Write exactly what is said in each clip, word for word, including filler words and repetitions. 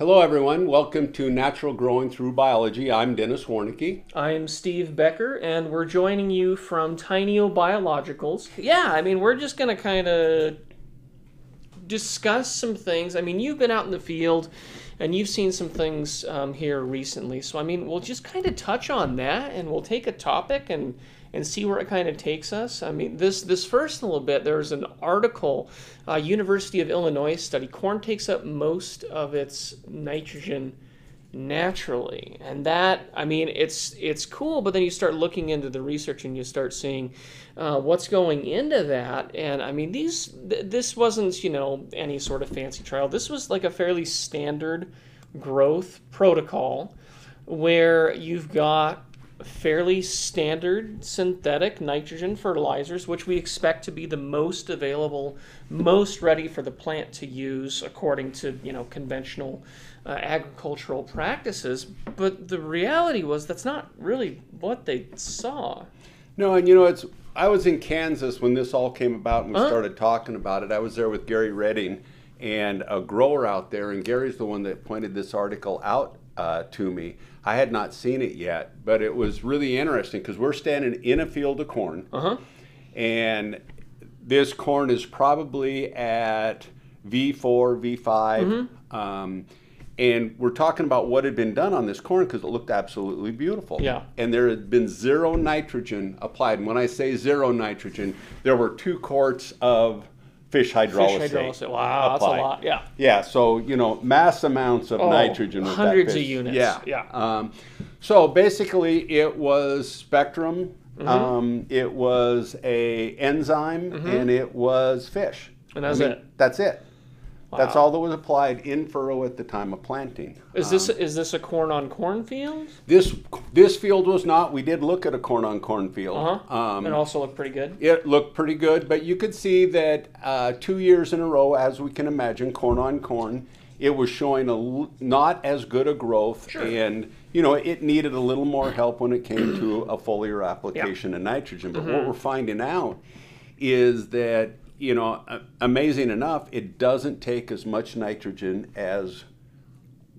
Hello everyone, welcome to Natural Growing Through Biology. I'm Dennis Warnicke. I'm Steve Becker, and we're joining you from Tineo Biologicals. Yeah, I mean, we're just going to kind of discuss some things. I mean, you've been out in the field, and you've seen some things um, here recently. So, I mean, we'll just kind of touch on that, and we'll take a topic and and see where it kind of takes us. I mean, this this first little bit, there's an article, uh, University of Illinois study, corn takes up most of its nitrogen naturally. And that, I mean, it's it's cool, but then you start looking into the research and you start seeing uh, what's going into that. And I mean, these th this wasn't, you know, any sort of fancy trial. This was like a fairly standard growth protocol where you've got fairly standard synthetic nitrogen fertilizers, which we expect to be the most available, most ready for the plant to use according to, you know, conventional uh, agricultural practices. But the reality was that's not really what they saw. No, and you know, it's I was in Kansas when this all came about and we huh? started talking about it. I was there with Gary Redding and a grower out there, and Gary's the one that pointed this article out Uh, to me. I had not seen it yet, but it was really interesting because we're standing in a field of corn, uh-huh. and this corn is probably at V four, V five, mm-hmm. um, and we're talking about what had been done on this corn because it looked absolutely beautiful. Yeah. And there had been zero nitrogen applied. And when I say zero nitrogen, there were two quarts of Fish hydrolysate. Fish hydrolysate. Wow, applied. That's a lot. Yeah. Yeah. So you know, mass amounts of oh, nitrogen. With hundreds that fish. of units. Yeah. Yeah. Um, so basically, it was spectrum. Mm-hmm. um, it was a enzyme, mm-hmm. and it was fish. And that's I mean, it. That's it. Wow. That's all that was applied in furrow at the time of planting. Is this um, is this a corn on corn field? This this field was not. We did look at a corn on corn field. Uh-huh. um, it also looked pretty good. It looked pretty good, but you could see that uh, two years in a row, as we can imagine, corn on corn, it was showing a not as good a growth, sure. and you know it needed a little more help when it came to a foliar application yeah. of nitrogen. But mm-hmm. what we're finding out is that, you know, amazing enough, it doesn't take as much nitrogen as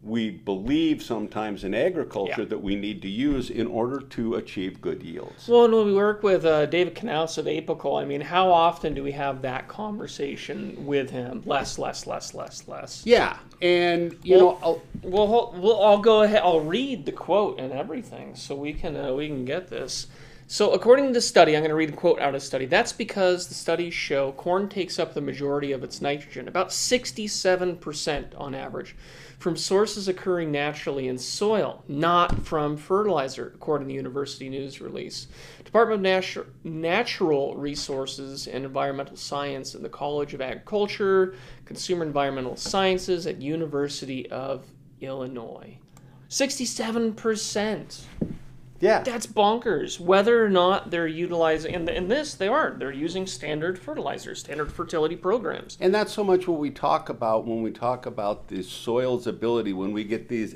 we believe sometimes in agriculture yeah. that we need to use in order to achieve good yields. Well, and when we work with uh, David Knauss at Apical, I mean, how often do we have that conversation with him? Less, less, less, less, less. Yeah, and, you well, know, I'll, well, we'll, I'll go ahead, I'll read the quote and everything so we can, uh, we can get this. So according to the study, I'm going to read a quote out of the study. That's because the studies show corn takes up the majority of its nitrogen, about sixty-seven percent on average, from sources occurring naturally in soil, not from fertilizer, according to the university news release. Department of Natu- Natural Resources and Environmental Science at the College of Agriculture, Consumer Environmental Sciences at University of Illinois. sixty-seven percent. Yeah, that's bonkers. Whether or not they're utilizing, and in this they aren't. They're using standard fertilizers, standard fertility programs. And that's so much what we talk about when we talk about the soil's ability. When we get these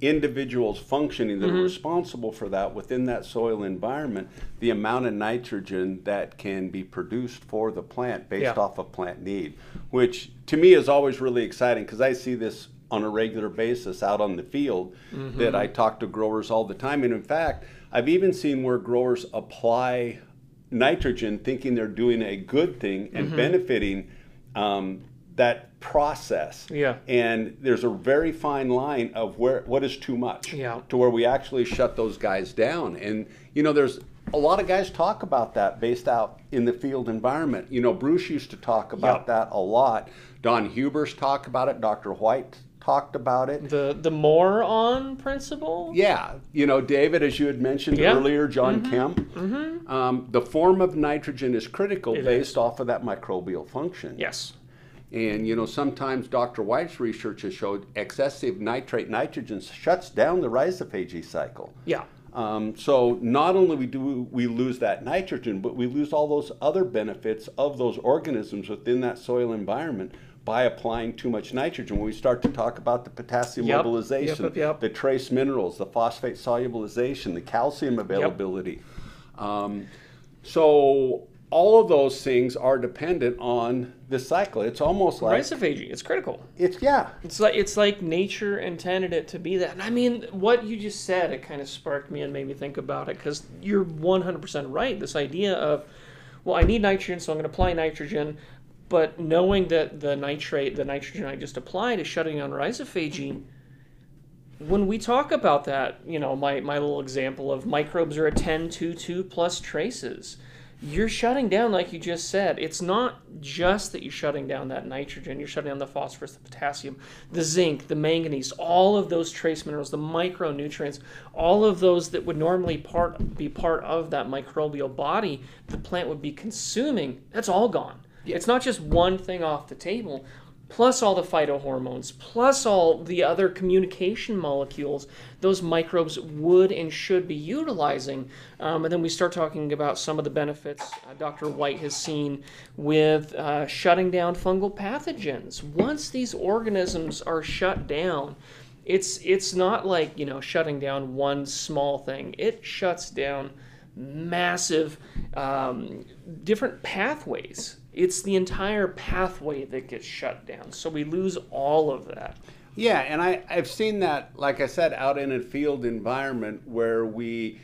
individuals functioning that mm-hmm. are responsible for that within that soil environment, the amount of nitrogen that can be produced for the plant based yeah. off of plant need, which to me is always really exciting because I see this on a regular basis out on the field mm-hmm. that I talk to growers all the time. And in fact, I've even seen where growers apply nitrogen thinking they're doing a good thing and mm-hmm. benefiting um, that process. Yeah. And there's a very fine line of where what is too much yeah. to where we actually shut those guys down. And, you know, there's a lot of guys talk about that based out in the field environment. You know, Bruce used to talk about yep. that a lot. Don Huber's talk about it. Doctor White talked about it. The the more on principle? Yeah. You know, David, as you had mentioned yeah. earlier, John mm-hmm. Kemp, mm-hmm. um, the form of nitrogen is critical it based is. off of that microbial function. Yes. And, you know, sometimes Doctor White's research has showed excessive nitrate nitrogen shuts down the rhizophagy cycle. Yeah. Um, so not only do we lose that nitrogen, but we lose all those other benefits of those organisms within that soil environment by applying too much nitrogen. When we start to talk about the potassium yep. mobilization, yep, yep, yep. the trace minerals, the phosphate solubilization, the calcium availability. Yep. Um, so all of those things are dependent on this cycle. It's almost like rhizophagy. It's critical. It's yeah. It's like it's like nature intended it to be that. And I mean, what you just said, it kind of sparked me and made me think about it, because you're one hundred percent right. This idea of, well, I need nitrogen, so I'm going to apply nitrogen, but knowing that the nitrate, the nitrogen I just applied, is shutting down rhizophagy. When we talk about that, you know, my, my little example of microbes are a ten two two plus traces. You're shutting down, like you just said, it's not just that you're shutting down that nitrogen, you're shutting down the phosphorus, the potassium, the zinc, the manganese, all of those trace minerals, the micronutrients, all of those that would normally part be part of that microbial body, the plant would be consuming, that's all gone. Yeah. It's not just one thing off the table. Plus all the phytohormones, plus all the other communication molecules those microbes would and should be utilizing. Um, and then we start talking about some of the benefits uh, Doctor White has seen with uh, shutting down fungal pathogens. Once these organisms are shut down, it's, it's not like, you know, shutting down one small thing. It shuts down massive um, different pathways. It's the entire pathway that gets shut down. So we lose all of that. Yeah, and I, I've seen that, like I said, out in a field environment where we,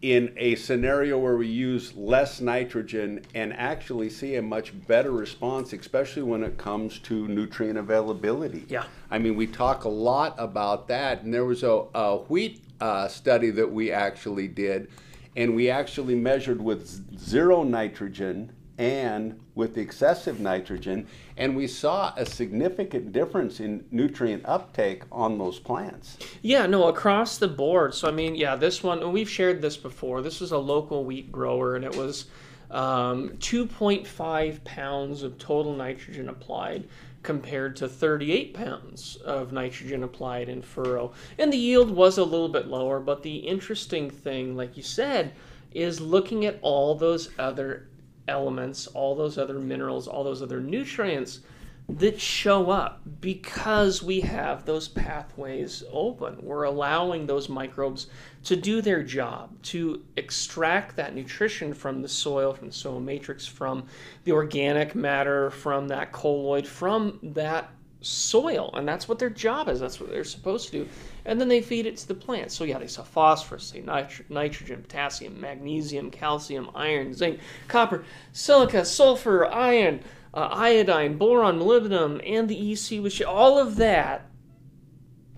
in a scenario where we use less nitrogen and actually see a much better response, especially when it comes to nutrient availability. Yeah. I mean, we talk a lot about that. And there was a, a wheat uh, study that we actually did, and we actually measured with zero nitrogen and with excessive nitrogen, and we saw a significant difference in nutrient uptake on those plants. Yeah, no, across the board. So I mean, yeah, this one, and we've shared this before, this was a local wheat grower, and it was um, two point five pounds of total nitrogen applied compared to thirty-eight pounds of nitrogen applied in furrow. And the yield was a little bit lower, but the interesting thing, like you said, is looking at all those other elements, all those other minerals, all those other nutrients that show up because we have those pathways open. We're allowing those microbes to do their job, to extract that nutrition from the soil, from the soil matrix, from the organic matter, from that colloid, from that soil. And that's what their job is. That's what they're supposed to do. And then they feed it to the plant. So yeah, they saw phosphorus, they nitro nitrogen, potassium, magnesium, calcium, iron, zinc, copper, silica, sulfur, iron, uh, iodine, boron, molybdenum, and the E C, which all of that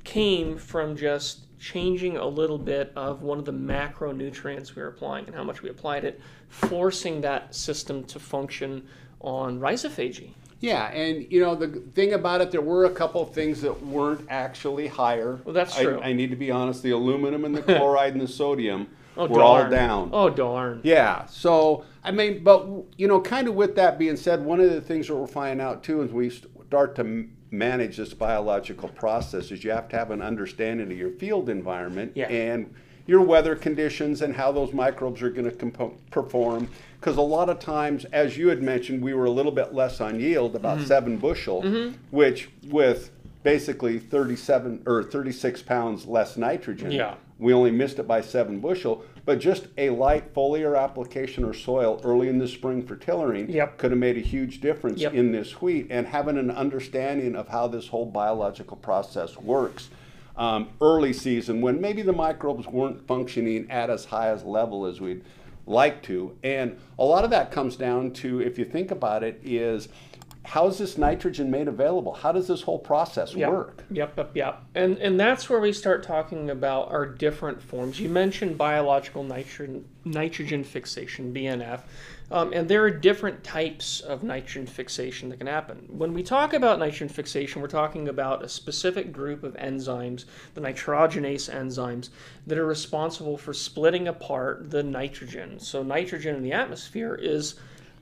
came from just changing a little bit of one of the macronutrients we were applying and how much we applied it, forcing that system to function on rhizophagy. Yeah, and you know, the thing about it, there were a couple of things that weren't actually higher. Well, that's true. I, I need to be honest, the aluminum and the chloride and the sodium oh, were darn. all down. Oh, darn. Yeah, so, I mean, but, you know, kind of with that being said, one of the things that we're finding out, too, as we start to manage this biological process is you have to have an understanding of your field environment yeah. and your weather conditions and how those microbes are going to perform. Because a lot of times, as you had mentioned, we were a little bit less on yield, about mm-hmm. seven bushel, mm-hmm. which with basically thirty-seven or thirty-six pounds less nitrogen, yeah. we only missed it by seven bushel. But just a light foliar application or soil early in the spring for tillering yep. could have made a huge difference yep. in this wheat, and having an understanding of how this whole biological process works. Um, early season when maybe the microbes weren't functioning at as high as level as we'd like to. And a lot of that comes down to, if you think about it, is how is this nitrogen made available? How does this whole process yep. work? Yep, yep, yep. And, and that's where we start talking about our different forms. You mentioned biological nitrogen, nitrogen fixation, B N F, um, and there are different types of nitrogen fixation that can happen. When we talk about nitrogen fixation, we're talking about a specific group of enzymes, the nitrogenase enzymes, that are responsible for splitting apart the nitrogen. So nitrogen in the atmosphere is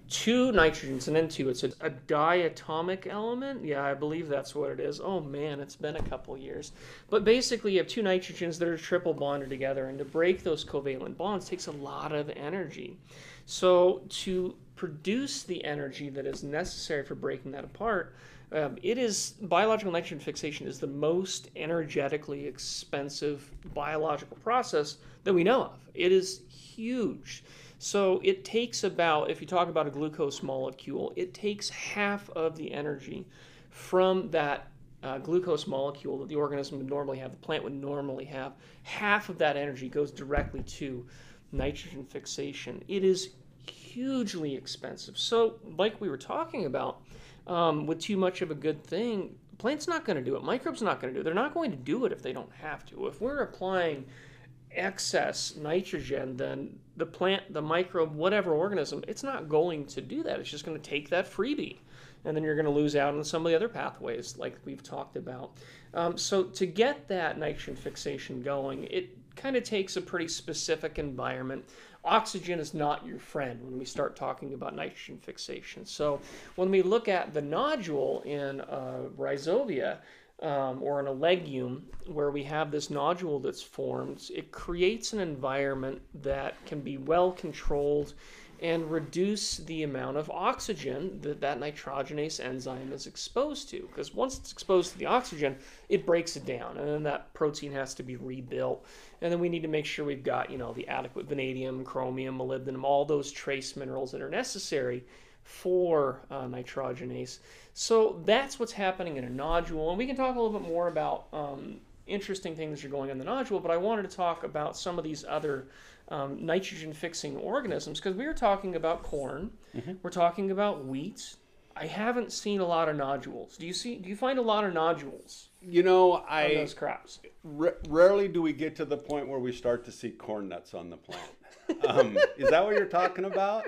two nitrogens and N two. It's a, a diatomic element. Yeah, I believe that's what it is. Oh man, it's been a couple years. But basically you have two nitrogens that are triple bonded together, and to break those covalent bonds takes a lot of energy. So to produce the energy that is necessary for breaking that apart, Um, it is, biological nitrogen fixation is the most energetically expensive biological process that we know of. It is huge. So it takes about, if you talk about a glucose molecule, it takes half of the energy from that uh, glucose molecule that the organism would normally have, the plant would normally have. Half of that energy goes directly to nitrogen fixation. It is hugely expensive. So like we were talking about, Um, with too much of a good thing, plants not going to do it. Microbes not going to do it. They're not going to do it if they don't have to. If we're applying excess nitrogen, then the plant, the microbe, whatever organism, it's not going to do that. It's just going to take that freebie, and then you're going to lose out on some of the other pathways like we've talked about. Um, so to get that nitrogen fixation going, it kind of takes a pretty specific environment. Oxygen is not your friend when we start talking about nitrogen fixation. So when we look at the nodule in uh, Rhizobia um, or in a legume where we have this nodule that's formed, it creates an environment that can be well controlled and reduce the amount of oxygen that that nitrogenase enzyme is exposed to. Because once it's exposed to the oxygen, it breaks it down, and then that protein has to be rebuilt. And then we need to make sure we've got, you know, the adequate vanadium, chromium, molybdenum, all those trace minerals that are necessary for uh, nitrogenase. So that's what's happening in a nodule. And we can talk a little bit more about um, interesting things that are going on in the nodule, but I wanted to talk about some of these other Um, nitrogen-fixing organisms, because we were talking about corn, mm-hmm. we're talking about wheat. I haven't seen a lot of nodules. Do you see? Do you find a lot of nodules? You know, I on those crops. R- rarely do we get to the point where we start to see corn nuts on the plant. Um, is that what you're talking about?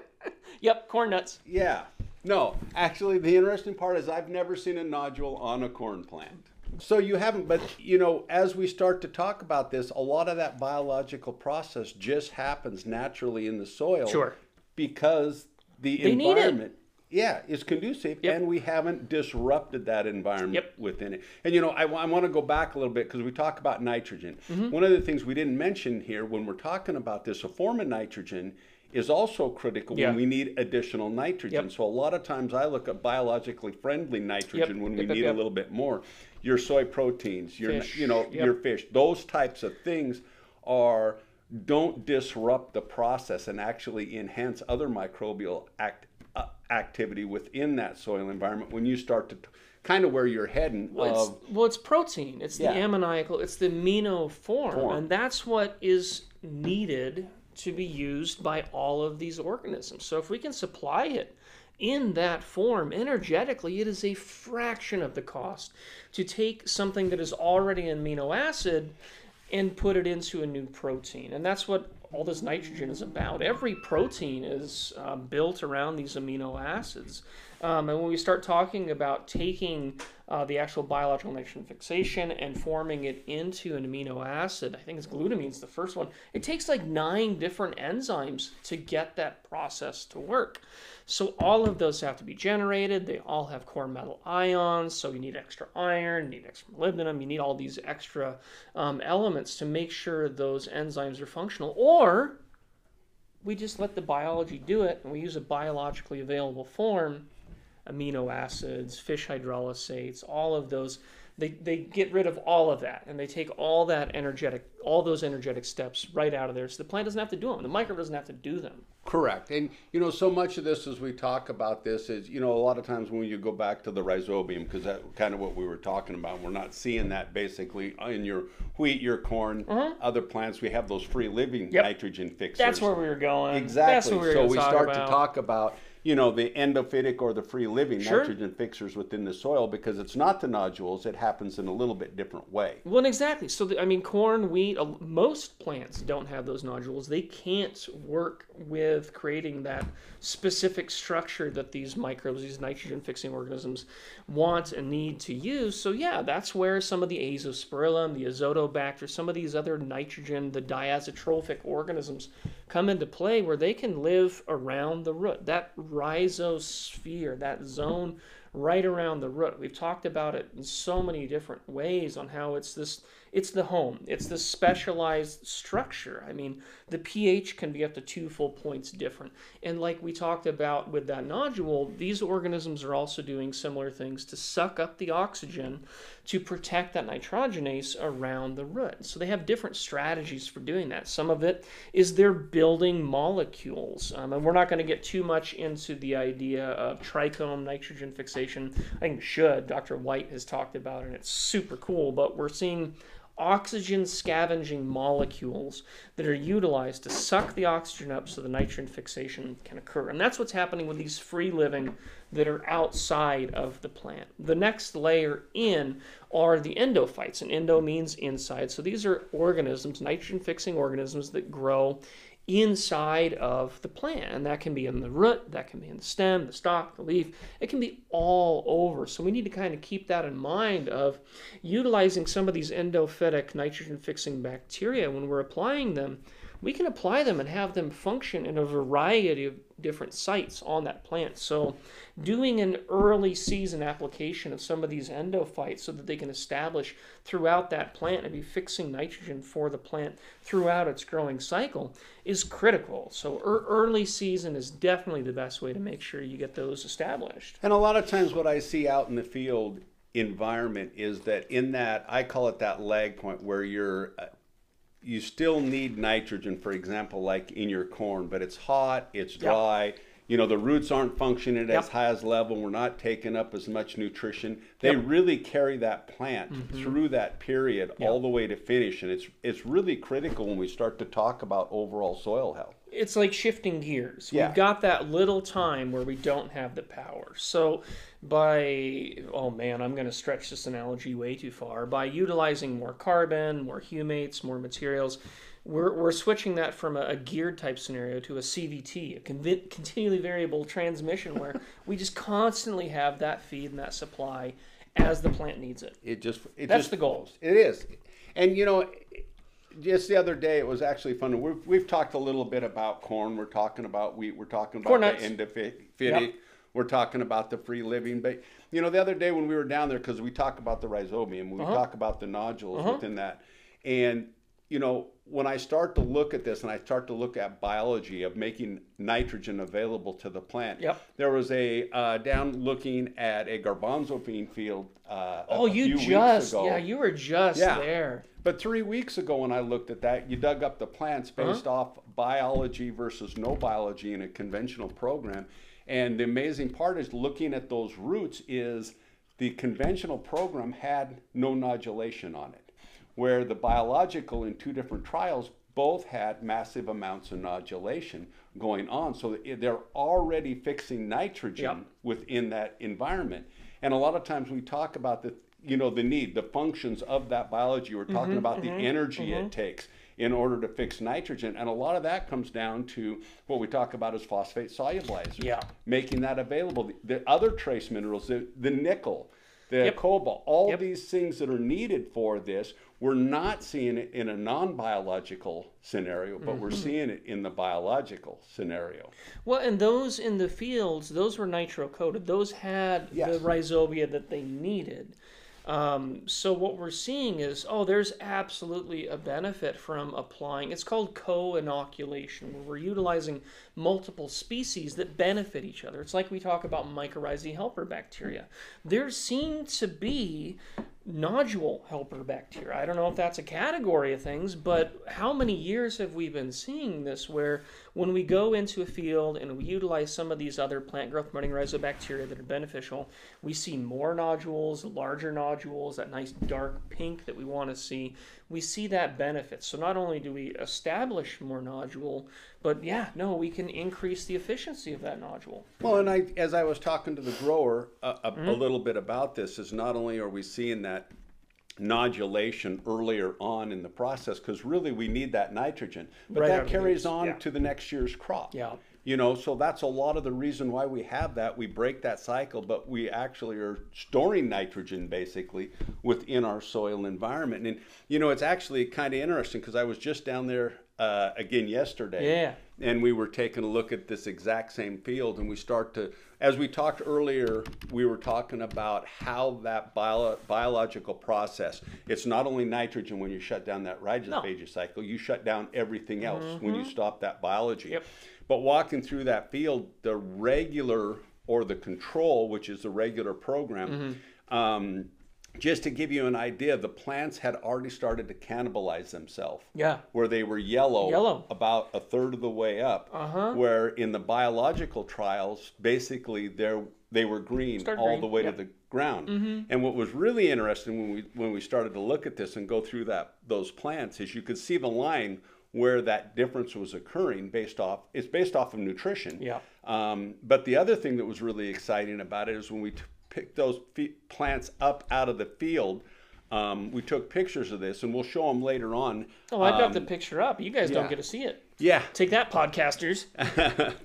Yep, corn nuts. Yeah. No, actually, the interesting part is I've never seen a nodule on a corn plant. So you haven't, but you know, as we start to talk about this, a lot of that biological process just happens naturally in the soil. Sure. Because the they environment, yeah, is conducive, yep. and we haven't disrupted that environment yep. within it. And you know, I, I want to go back a little bit because we talk about nitrogen. Mm-hmm. One of the things we didn't mention here when we're talking about this, a form of nitrogen is also critical yeah. when we need additional nitrogen. Yep. So a lot of times I look at biologically friendly nitrogen yep. when we yep, need yep. a little bit more. Your soy proteins, your fish. you know yep. your fish, those types of things are don't disrupt the process and actually enhance other microbial act, uh, activity within that soil environment when you start to kind of where you're heading. Well, of, it's, well, it's protein. It's yeah. the ammoniacal. It's the amino form, form, and that's what is needed to be used by all of these organisms. So if we can supply it in that form energetically, it is a fraction of the cost to take something that is already an amino acid and put it into a new protein. And that's what all this nitrogen is about. Every protein is uh, built around these amino acids. Um, and when we start talking about taking uh, the actual biological nitrogen fixation and forming it into an amino acid, I think it's glutamine's the first one, it takes like nine different enzymes to get that process to work. So all of those have to be generated. They all have core metal ions, so you need extra iron, you need extra molybdenum, you need all these extra um, elements to make sure those enzymes are functional. Or we just let the biology do it, and we use a biologically available form. Amino acids, fish hydrolysates, all of those, they, they get rid of all of that, and they take all that energetic, all those energetic steps right out of there. So the plant doesn't have to do them. The microbe doesn't have to do them. Correct. And, you know, so much of this as we talk about this is, you know, a lot of times when you go back to the rhizobium, because that's kind of what we were talking about, we're not seeing that basically in your wheat, your corn, uh-huh. other plants. We have those free living yep. nitrogen fixers. That's where we were going. Exactly. That's what we were so we start about. to talk about you know, the endophytic or the free-living sure. nitrogen fixers within the soil, because it's not the nodules, it happens in a little bit different way. Well, exactly. So, the, I mean, corn, wheat, uh, most plants don't have those nodules. They can't work with creating that specific structure that these microbes, these nitrogen-fixing organisms want and need to use. So, yeah, that's where some of the azospirillum, the azotobacter, some of these other nitrogen, the diazotrophic organisms come into play, where they can live around the root. That rhizosphere, that zone right around the root. We've talked about it in so many different ways on how it's this, it's the home, it's this specialized structure. I mean, the pH can be up to two full points different. And like we talked about with that nodule, these organisms are also doing similar things to suck up the oxygen to protect that nitrogenase around the root. So they have different strategies for doing that. Some of it is they're building molecules. Um, and we're not going to get too much into the idea of trichome nitrogen fixation. I think we should. Doctor White has talked about it, and it's super cool, but we're seeing oxygen scavenging molecules that are utilized to suck the oxygen up so the nitrogen fixation can occur. And that's what's happening with these free living that are outside of the plant. The next layer in are the endophytes, and endo means inside. So these are organisms, nitrogen fixing organisms that grow inside of the plant, and that can be in the root, that can be in the stem, the stalk, the leaf, it can be all over. So we need to kind of keep that in mind of utilizing some of these endophytic nitrogen fixing bacteria. When we're applying them, we can apply them and have them function in a variety of different sites on that plant. So doing an early season application of some of these endophytes so that they can establish throughout that plant and be fixing nitrogen for the plant throughout its growing cycle is critical. So er early season is definitely the best way to make sure you get those established. And a lot of times what I see out in the field environment is that in that, I call it that lag point where you're, you still need nitrogen, for example, like in your corn, but it's hot, it's dry. Yep. You know, the roots aren't functioning at yep. as high as level. We're not taking up as much nutrition. They yep. really carry that plant mm-hmm. through that period yep. all the way to finish. And it's, it's really critical when we start to talk about overall soil health. It's like shifting gears. Yeah. We've got that little time where we don't have the power. So by, oh man, I'm going to stretch this analogy way too far. By utilizing more carbon, more humates, more materials, We're, we're switching that from a, a geared type scenario to a C V T, a conv continually variable transmission, where we just constantly have that feed and that supply as the plant needs it. It just it That's just, the goal. It is. And, you know, just the other day, it was actually fun. We've, we've talked a little bit about corn. We're talking about wheat. We're talking about the endophytic. Yep. We're talking about the free living. But, you know, the other day when we were down there, because we talk about the rhizobium, we uh-huh. talk about the nodules uh-huh. within that. And, you know, when I start to look at this and I start to look at biology of making nitrogen available to the plant, yep. there was a uh, down looking at a garbanzo bean field uh, oh, a you few just, weeks ago. Yeah, you were just yeah. there. But three weeks ago when I looked at that, you dug up the plants based uh-huh. off biology versus no biology in a conventional program. And the amazing part is looking at those roots is the conventional program had no nodulation on it, where the biological in two different trials both had massive amounts of nodulation going on. So they're already fixing nitrogen yep. within that environment. And a lot of times we talk about the, you know, the need, the functions of that biology. We're talking mm-hmm, about mm-hmm, the energy mm-hmm. it takes in order to fix nitrogen. And a lot of that comes down to what we talk about as phosphate solubilizers, yeah. making that available. The, the other trace minerals, the, the nickel, the yep. cobalt, all yep. these things that are needed for this, we're not seeing it in a non-biological scenario, but mm-hmm. we're seeing it in the biological scenario. Well, and those in the fields, those were nitro-coated. Those had yes. the rhizobia that they needed. Um, so what we're seeing is, oh, there's absolutely a benefit from applying. It's called co-inoculation, where we're utilizing multiple species that benefit each other. It's like we talk about mycorrhizae helper bacteria. There seem to be nodule helper bacteria. I don't know if that's a category of things, but how many years have we been seeing this where when we go into a field and we utilize some of these other plant growth promoting rhizobacteria that are beneficial, we see more nodules, larger nodules, that nice dark pink that we want to see. We see that benefit. So not only do we establish more nodule, but yeah, no, we can increase the efficiency of that nodule. Well, and I, as I was talking to the grower a, a, mm-hmm. a little bit about this, is not only are we seeing that nodulation earlier on in the process, because really we need that nitrogen, but right that carries on yeah. to the next year's crop. Yeah. You know, so that's a lot of the reason why we have that. We break that cycle, but we actually are storing nitrogen basically within our soil environment. And, you know, it's actually kind of interesting because I was just down there uh, again yesterday. Yeah. And we were taking a look at this exact same field, and we start to, as we talked earlier, we were talking about how that bio biological process, it's not only nitrogen when you shut down that rhizophagy no. cycle, you shut down everything else mm-hmm. when you stop that biology. Yep. But walking through that field, the regular or the control, which is the regular program, mm-hmm. um, just to give you an idea, the plants had already started to cannibalize themselves. Yeah. Where they were yellow, yellow. about a third of the way up, uh-huh. where in the biological trials, basically they were green Start all green. the way yep. to the ground. Mm-hmm. And what was really interesting when we, when we started to look at this and go through that those plants is you could see the line where that difference was occurring based off, it's based off of nutrition. Yeah. Um, but the other thing that was really exciting about it is when we t picked those plants up out of the field, um, we took pictures of this, and we'll show them later on. Oh, I've got um, the picture up. You guys yeah. don't get to see it. Yeah. Take that, podcasters.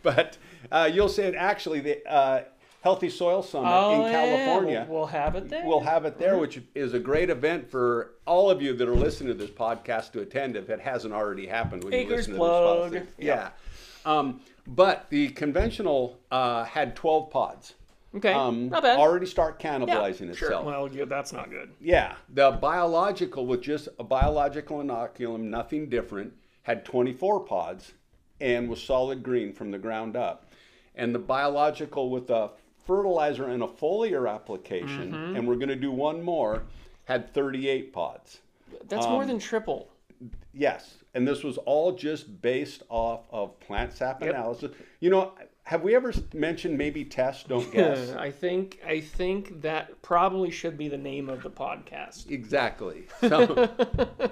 But uh, you'll see it actually, the uh, Healthy Soil Summit oh, in California. Yeah. We'll have it there. We'll have it there, mm-hmm. which is a great event for all of you that are listening to this podcast to attend if it hasn't already happened. When Acres you listen plug. To this podcast. Yeah. yeah. Um, but the conventional uh, had twelve pods. Okay, um, not bad. Already start cannibalizing yeah, sure. itself. Well, yeah, that's not good. Yeah. The biological, with just a biological inoculum, nothing different, had twenty-four pods and was solid green from the ground up. And the biological with a fertilizer and a foliar application, mm-hmm. and we're going to do one more, had thirty-eight pods. That's um, more than triple. Yes. And this was all just based off of plant sap yep. analysis. You know... Have we ever mentioned maybe test, don't guess? I think I think that probably should be the name of the podcast. Exactly. So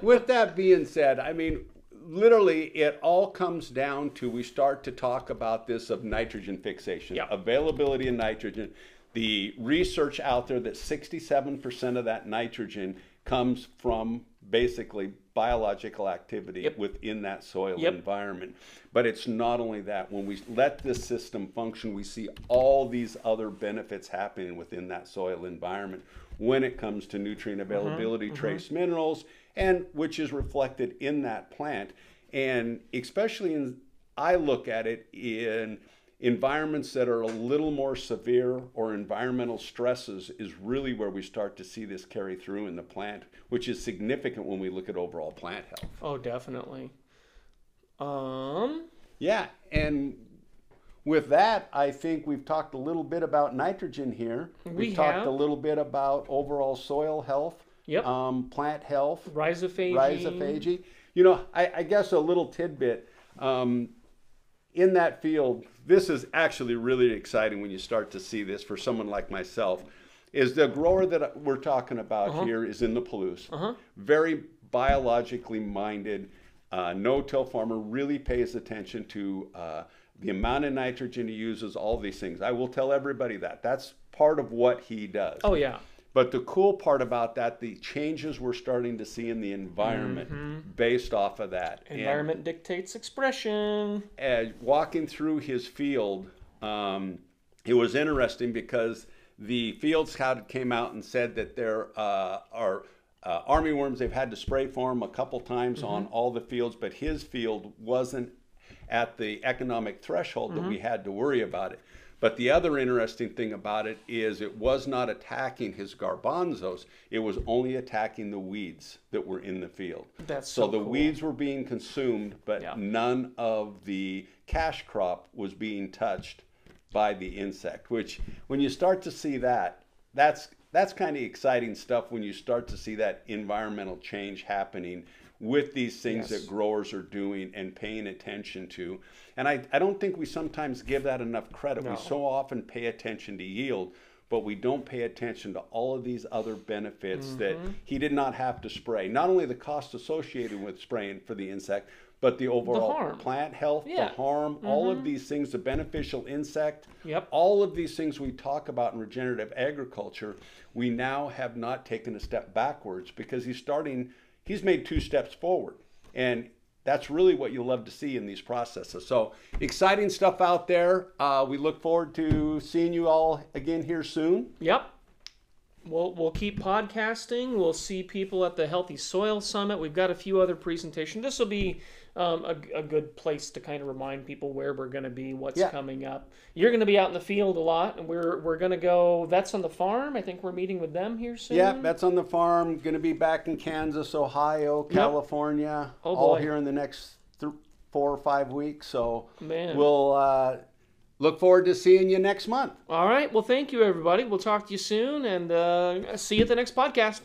with that being said, I mean, literally it all comes down to we start to talk about this of nitrogen fixation, yep. availability of nitrogen, the research out there that sixty-seven percent of that nitrogen comes from basically biological activity yep. within that soil yep. environment. But it's not only that. When we let this system function, we see all these other benefits happening within that soil environment when it comes to nutrient availability, mm-hmm, trace mm-hmm. minerals, and which is reflected in that plant. And especially in, I look at it in environments that are a little more severe or environmental stresses is really where we start to see this carry through in the plant, which is significant when we look at overall plant health. Oh, definitely. Um. Yeah, and with that, I think we've talked a little bit about nitrogen here. We've we talked have. a little bit about overall soil health, yep. um, plant health. Rhizophagy. Rhizophagy. You know, I, I guess a little tidbit. Um, in that field, this is actually really exciting when you start to see this for someone like myself, is the grower that we're talking about uh-huh. here is in the Palouse. Uh-huh. Very biologically minded, uh, no-till farmer, really pays attention to uh, the amount of nitrogen he uses, all these things. I will tell everybody that. That's part of what he does. Oh, yeah. But the cool part about that, the changes we're starting to see in the environment mm-hmm. based off of that. Environment and, dictates expression. As walking through his field, um, it was interesting because the field scout came out and said that there uh, are uh, army worms. They've had to spray for them a couple times mm-hmm. on all the fields, but his field wasn't at the economic threshold mm-hmm. that we had to worry about it. But the other interesting thing about it is it was not attacking his garbanzos. It was only attacking the weeds that were in the field. That's so, so the cool. weeds were being consumed, but yeah. none of the cash crop was being touched by the insect, which when you start to see that, that's, that's kind of exciting stuff when you start to see that environmental change happening with these things yes. that growers are doing and paying attention to. And I, I don't think we sometimes give that enough credit. No. We so often pay attention to yield, but we don't pay attention to all of these other benefits mm-hmm. that he did not have to spray. Not only the cost associated with spraying for the insect, but the overall the plant health, yeah. the harm, mm-hmm. all of these things, the beneficial insect, yep. all of these things we talk about in regenerative agriculture, we now have not taken a step backwards because he's starting... He's made two steps forward, and that's really what you love to see in these processes. So exciting stuff out there. Uh, we look forward to seeing you all again here soon. Yep. we'll, we'll keep podcasting. We'll see people at the Healthy Soil Summit. We've got a few other presentations. This will be um, a, a good place to kind of remind people where we're going to be, what's yeah. coming up. You're going to be out in the field a lot, and we're we're going to go Vets on the Farm. I think we're meeting with them here soon. Yeah, Vets on the Farm. Going to be back in Kansas, Ohio, California, yep. oh, all boy. here in the next th four or five weeks. So Man. we'll... Uh, Look forward to seeing you next month. All right. Well, thank you, everybody. We'll talk to you soon, and uh, see you at the next podcast.